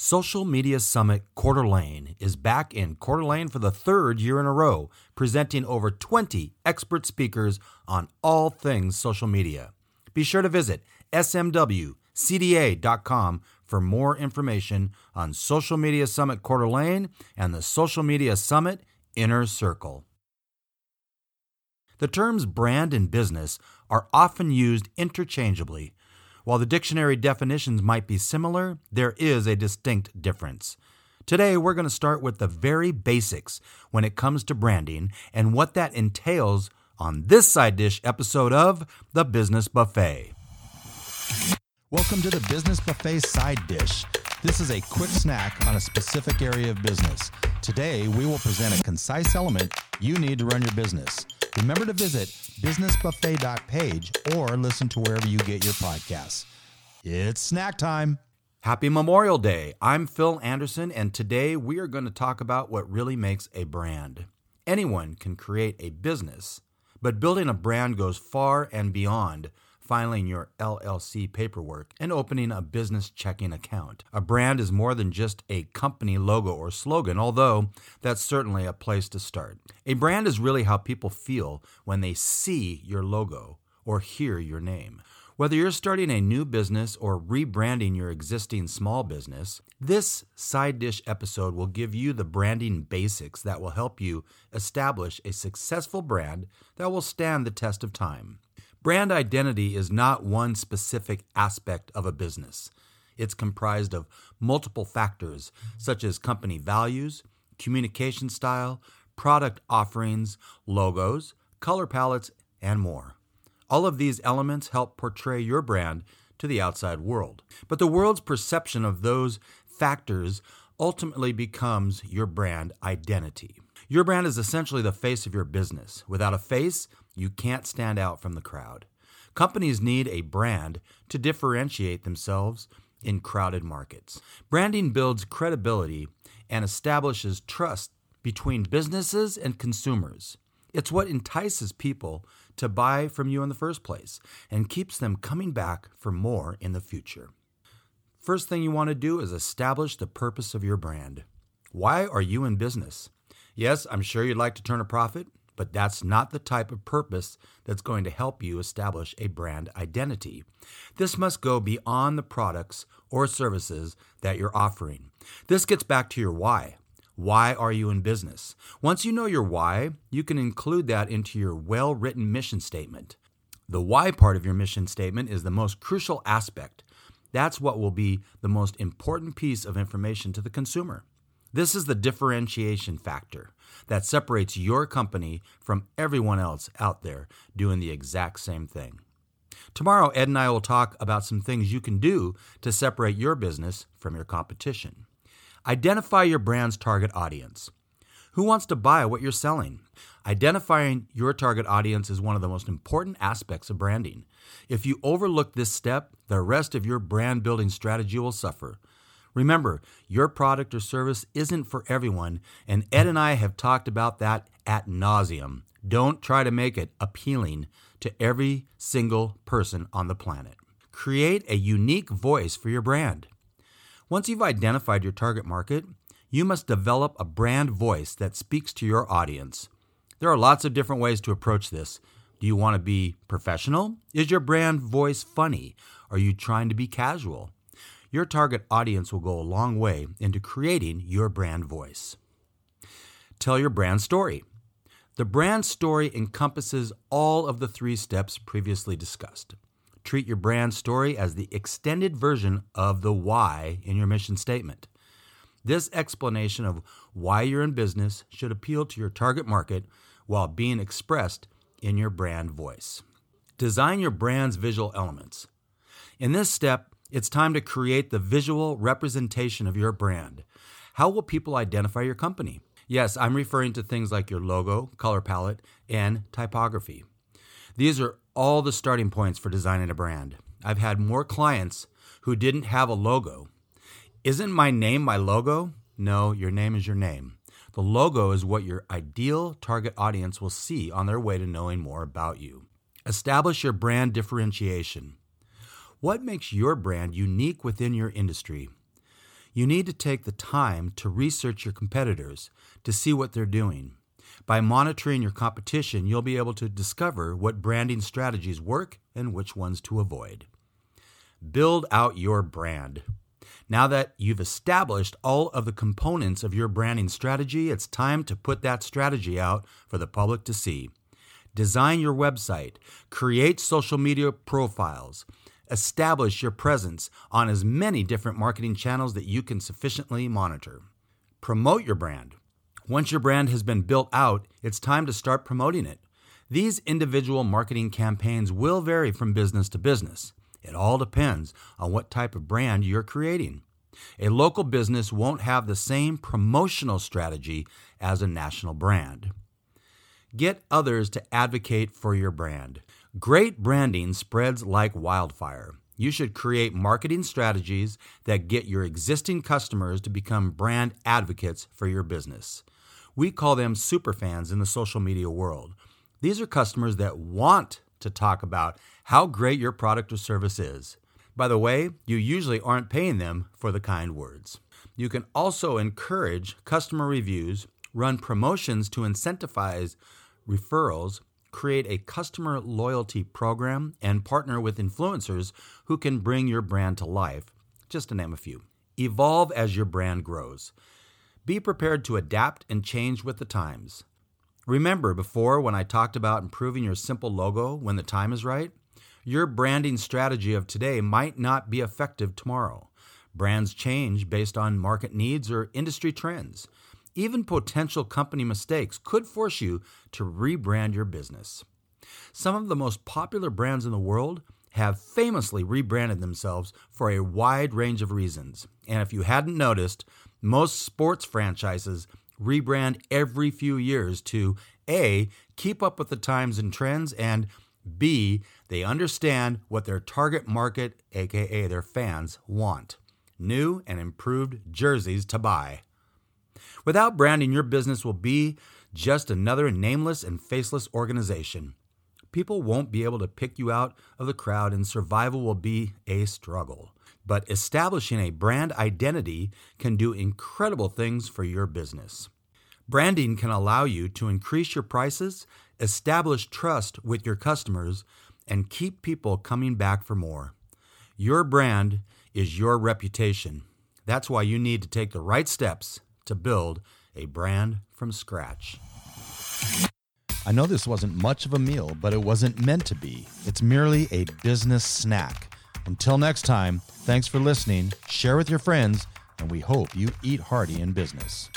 Social Media Summit Coeur d'Alene is back in Coeur d'Alene for the third year in a row, presenting over 20 expert speakers on all things social media. Be sure to visit smwcda.com for more information on Social Media Summit Coeur d'Alene and the Social Media Summit Inner Circle. The terms brand and business are often used interchangeably. While the dictionary definitions might be similar, there is a distinct difference. Today, we're going to start with the very basics when it comes to branding and what that entails on this side dish episode of The Business Buffet. Welcome to The Business Buffet Side Dish. This is a quick snack on a specific area of business. Today, we will present a concise element you need to run your business. Remember to visit businessbuffet.page or listen to wherever you get your podcasts. It's snack time. Happy Memorial Day. I'm Phil Anderson, and today we are going to talk about what really makes a brand. Anyone can create a business, but building a brand goes far and beyond filing your LLC paperwork and opening a business checking account. A brand is more than just a company logo or slogan, although that's certainly a place to start. A brand is really how people feel when they see your logo or hear your name. Whether you're starting a new business or rebranding your existing small business, this side dish episode will give you the branding basics that will help you establish a successful brand that will stand the test of time. Brand identity is not one specific aspect of a business. It's comprised of multiple factors such as company values, communication style, product offerings, logos, color palettes, and more. All of these elements help portray your brand to the outside world. But the world's perception of those factors ultimately becomes your brand identity. Your brand is essentially the face of your business. Without a face, you can't stand out from the crowd. Companies need a brand to differentiate themselves in crowded markets. Branding builds credibility and establishes trust between businesses and consumers. It's what entices people to buy from you in the first place and keeps them coming back for more in the future. First thing you want to do is establish the purpose of your brand. Why are you in business? Yes, I'm sure you'd like to turn a profit, but that's not the type of purpose that's going to help you establish a brand identity. This must go beyond the products or services that you're offering. This gets back to your why. Why are you in business? Once you know your why, you can include that into your well-written mission statement. The why part of your mission statement is the most crucial aspect. That's what will be the most important piece of information to the consumer. This is the differentiation factor that separates your company from everyone else out there doing the exact same thing. Tomorrow, Ed and I will talk about some things you can do to separate your business from your competition. Identify your brand's target audience. Who wants to buy what you're selling? Identifying your target audience is one of the most important aspects of branding. If you overlook this step, the rest of your brand building strategy will suffer. Remember, your product or service isn't for everyone, and Ed and I have talked about that ad nauseum. Don't try to make it appealing to every single person on the planet. Create a unique voice for your brand. Once you've identified your target market, you must develop a brand voice that speaks to your audience. There are lots of different ways to approach this. Do you want to be professional? Is your brand voice funny? Are you trying to be casual? Your target audience will go a long way into creating your brand voice. Tell your brand story. The brand story encompasses all of the 3 steps previously discussed. Treat your brand story as the extended version of the why in your mission statement. This explanation of why you're in business should appeal to your target market while being expressed in your brand voice. Design your brand's visual elements. In this step, it's time to create the visual representation of your brand. How will people identify your company? Yes, I'm referring to things like your logo, color palette, and typography. These are all the starting points for designing a brand. I've had more clients who didn't have a logo. Isn't my name my logo? No, your name is your name. The logo is what your ideal target audience will see on their way to knowing more about you. Establish your brand differentiation. What makes your brand unique within your industry? You need to take the time to research your competitors to see what they're doing. By monitoring your competition, you'll be able to discover what branding strategies work and which ones to avoid. Build out your brand. Now that you've established all of the components of your branding strategy, it's time to put that strategy out for the public to see. Design your website, create social media profiles, establish your presence on as many different marketing channels that you can sufficiently monitor. Promote your brand. Once your brand has been built out, it's time to start promoting it. These individual marketing campaigns will vary from business to business. It all depends on what type of brand you're creating. A local business won't have the same promotional strategy as a national brand. Get others to advocate for your brand. Great branding spreads like wildfire. You should create marketing strategies that get your existing customers to become brand advocates for your business. We call them superfans in the social media world. These are customers that want to talk about how great your product or service is. By the way, you usually aren't paying them for the kind words. You can also encourage customer reviews, run promotions to incentivize referrals, create a customer loyalty program, and partner with influencers who can bring your brand to life, just to name a few. Evolve as your brand grows. Be prepared to adapt and change with the times. Remember before when I talked about improving your simple logo when the time is right? Your branding strategy of today might not be effective tomorrow. Brands change based on market needs or industry trends. Even potential company mistakes could force you to rebrand your business. Some of the most popular brands in the world have famously rebranded themselves for a wide range of reasons. And if you hadn't noticed, most sports franchises rebrand every few years to A, keep up with the times and trends, and B, they understand what their target market, aka their fans, want. New and improved jerseys to buy. Without branding, your business will be just another nameless and faceless organization. People won't be able to pick you out of the crowd, and survival will be a struggle. But establishing a brand identity can do incredible things for your business. Branding can allow you to increase your prices, establish trust with your customers, and keep people coming back for more. Your brand is your reputation. That's why you need to take the right steps to build a brand from scratch. I know this wasn't much of a meal, but it wasn't meant to be. It's merely a business snack. Until next time, thanks for listening, share with your friends, and we hope you eat hearty in business.